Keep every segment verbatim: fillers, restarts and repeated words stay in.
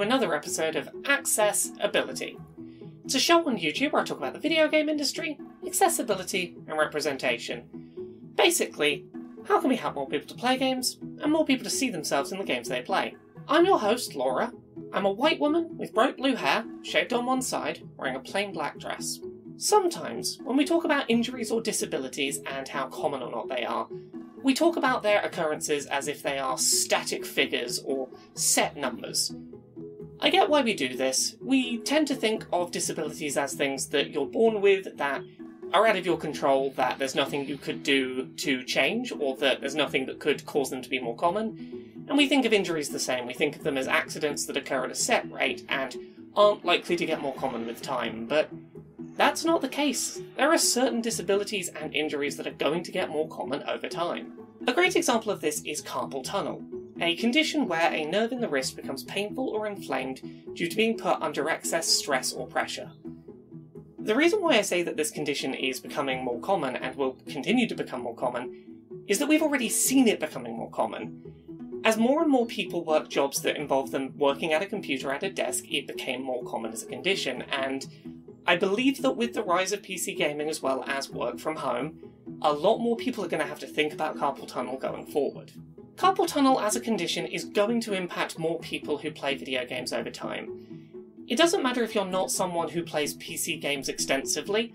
to another episode of Accessibility. It's a show on YouTube where I talk about the video game industry, accessibility and representation. Basically, how can we help more people to play games and more people to see themselves in the games they play? I'm your host, Laura. I'm a white woman with bright blue hair, shaved on one side, wearing a plain black dress. Sometimes, when we talk about injuries or disabilities and how common or not they are, we talk about their occurrences as if they are static figures or set numbers. I get why we do this. We tend to think of disabilities as things that you're born with, that are out of your control, that there's nothing you could do to change, or that there's nothing that could cause them to be more common. And we think of injuries the same. We think of them as accidents that occur at a set rate and aren't likely to get more common with time, but that's not the case. There are certain disabilities and injuries that are going to get more common over time. A great example of this is carpal tunnel, a condition where a nerve in the wrist becomes painful or inflamed due to being put under excess stress or pressure. The reason why I say that this condition is becoming more common and will continue to become more common is that we've already seen it becoming more common. As more and more people work jobs that involve them working at a computer at a desk, it became more common as a condition, and I believe that with the rise of P C gaming as well as work from home, a lot more people are going to have to think about carpal tunnel going forward. Carpal tunnel as a condition is going to impact more people who play video games over time. It doesn't matter if you're not someone who plays P C games extensively.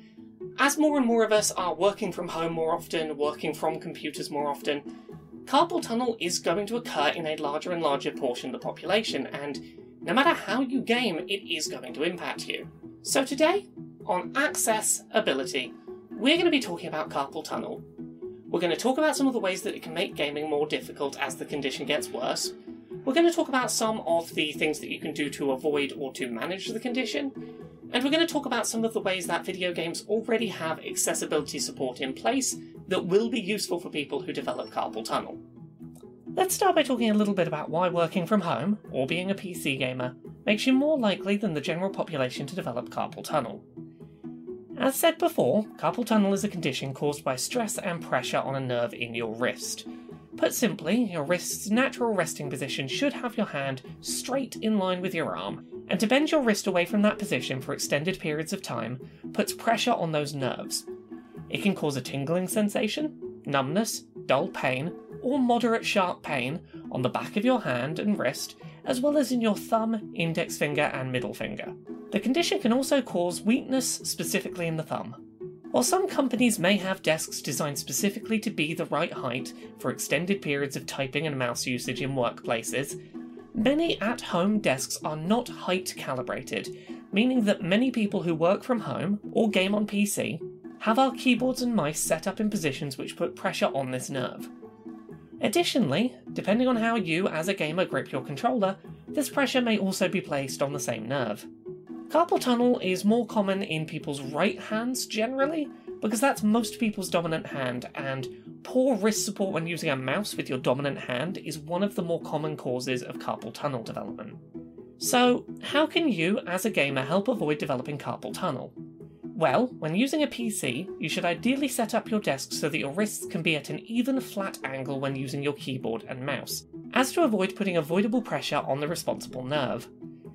As more and more of us are working from home more often, working from computers more often, carpal tunnel is going to occur in a larger and larger portion of the population, and no matter how you game, it is going to impact you. So today, on Accessibility, we're going to be talking about carpal tunnel. We're going to talk about some of the ways that it can make gaming more difficult as the condition gets worse. We're going to talk about some of the things that you can do to avoid or to manage the condition. And we're going to talk about some of the ways that video games already have accessibility support in place that will be useful for people who develop carpal tunnel. Let's start by talking a little bit about why working from home, or being a P C gamer, makes you more likely than the general population to develop carpal tunnel. As said before, carpal tunnel is a condition caused by stress and pressure on a nerve in your wrist. Put simply, your wrist's natural resting position should have your hand straight in line with your arm, and to bend your wrist away from that position for extended periods of time puts pressure on those nerves. It can cause a tingling sensation, numbness, dull pain, or moderate sharp pain on the back of your hand and wrist, as well as in your thumb, index finger, and middle finger. The condition can also cause weakness, specifically in the thumb. While some companies may have desks designed specifically to be the right height for extended periods of typing and mouse usage in workplaces, many at-home desks are not height calibrated, meaning that many people who work from home or game on P C have our keyboards and mice set up in positions which put pressure on this nerve. Additionally, depending on how you, as a gamer, grip your controller, this pressure may also be placed on the same nerve. Carpal tunnel is more common in people's right hands generally, because that's most people's dominant hand, and poor wrist support when using a mouse with your dominant hand is one of the more common causes of carpal tunnel development. So, how can you, as a gamer, help avoid developing carpal tunnel? Well, when using a P C, you should ideally set up your desk so that your wrists can be at an even flat angle when using your keyboard and mouse, as to avoid putting avoidable pressure on the responsible nerve.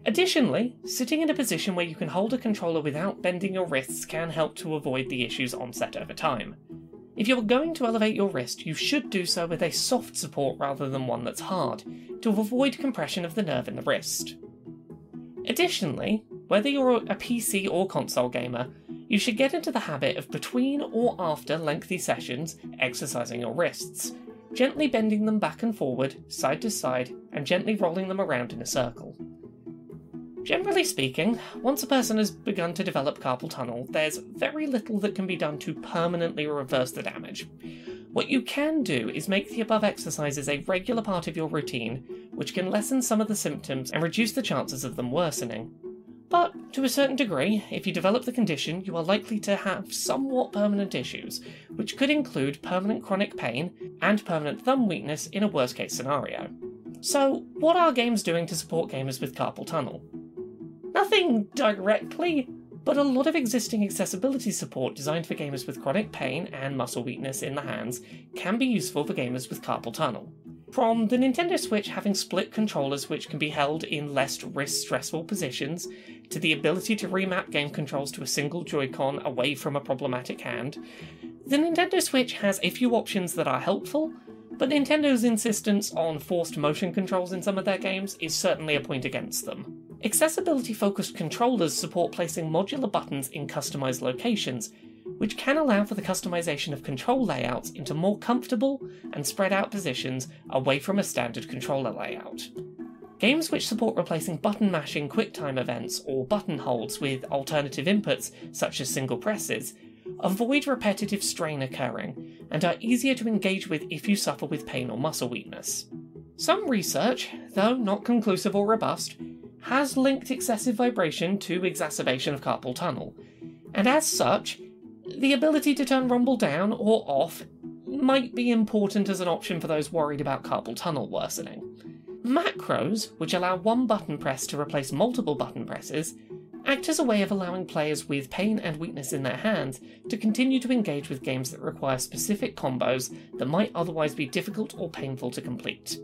Additionally, sitting in a position where you can hold a controller without bending your wrists can help to avoid the issues onset over time. If you're going to elevate your wrist, you should do so with a soft support rather than one that's hard, to avoid compression of the nerve in the wrist. Additionally, whether you're a P C or console gamer, you should get into the habit of between or after lengthy sessions exercising your wrists, gently bending them back and forward, side to side, and gently rolling them around in a circle. Generally speaking, once a person has begun to develop carpal tunnel, there's very little that can be done to permanently reverse the damage. What you can do is make the above exercises a regular part of your routine, which can lessen some of the symptoms and reduce the chances of them worsening. But, to a certain degree, if you develop the condition, you are likely to have somewhat permanent issues, which could include permanent chronic pain and permanent thumb weakness in a worst-case scenario. So, what are games doing to support gamers with carpal tunnel? Nothing directly, but a lot of existing accessibility support designed for gamers with chronic pain and muscle weakness in the hands can be useful for gamers with carpal tunnel. From the Nintendo Switch having split controllers which can be held in less wrist-stressful positions, to the ability to remap game controls to a single Joy-Con away from a problematic hand, the Nintendo Switch has a few options that are helpful, but Nintendo's insistence on forced motion controls in some of their games is certainly a point against them. Accessibility-focused controllers support placing modular buttons in customized locations, which can allow for the customization of control layouts into more comfortable and spread-out positions away from a standard controller layout. Games which support replacing button mashing QuickTime events or button holds with alternative inputs such as single presses avoid repetitive strain occurring and are easier to engage with if you suffer with pain or muscle weakness. Some research, though not conclusive or robust, has linked excessive vibration to exacerbation of carpal tunnel, and as such, the ability to turn rumble down or off might be important as an option for those worried about carpal tunnel worsening. Macros, which allow one button press to replace multiple button presses, act as a way of allowing players with pain and weakness in their hands to continue to engage with games that require specific combos that might otherwise be difficult or painful to complete.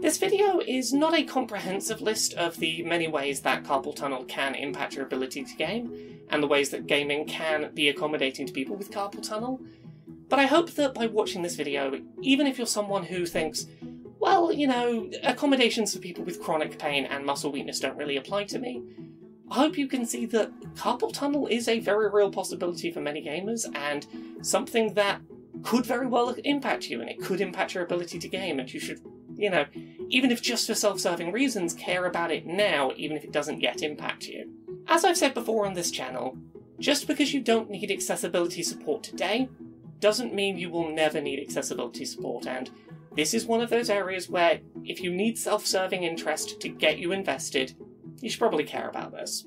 This video is not a comprehensive list of the many ways that carpal tunnel can impact your ability to game, and the ways that gaming can be accommodating to people with carpal tunnel, but I hope that by watching this video, even if you're someone who thinks, well, you know, accommodations for people with chronic pain and muscle weakness don't really apply to me, I hope you can see that carpal tunnel is a very real possibility for many gamers, and something that could very well impact you, and it could impact your ability to game, and you should, you know, even if just for self-serving reasons, care about it now, even if it doesn't yet impact you. As I've said before on this channel, just because you don't need accessibility support today, doesn't mean you will never need accessibility support, and this is one of those areas where, if you need self-serving interest to get you invested, you should probably care about this.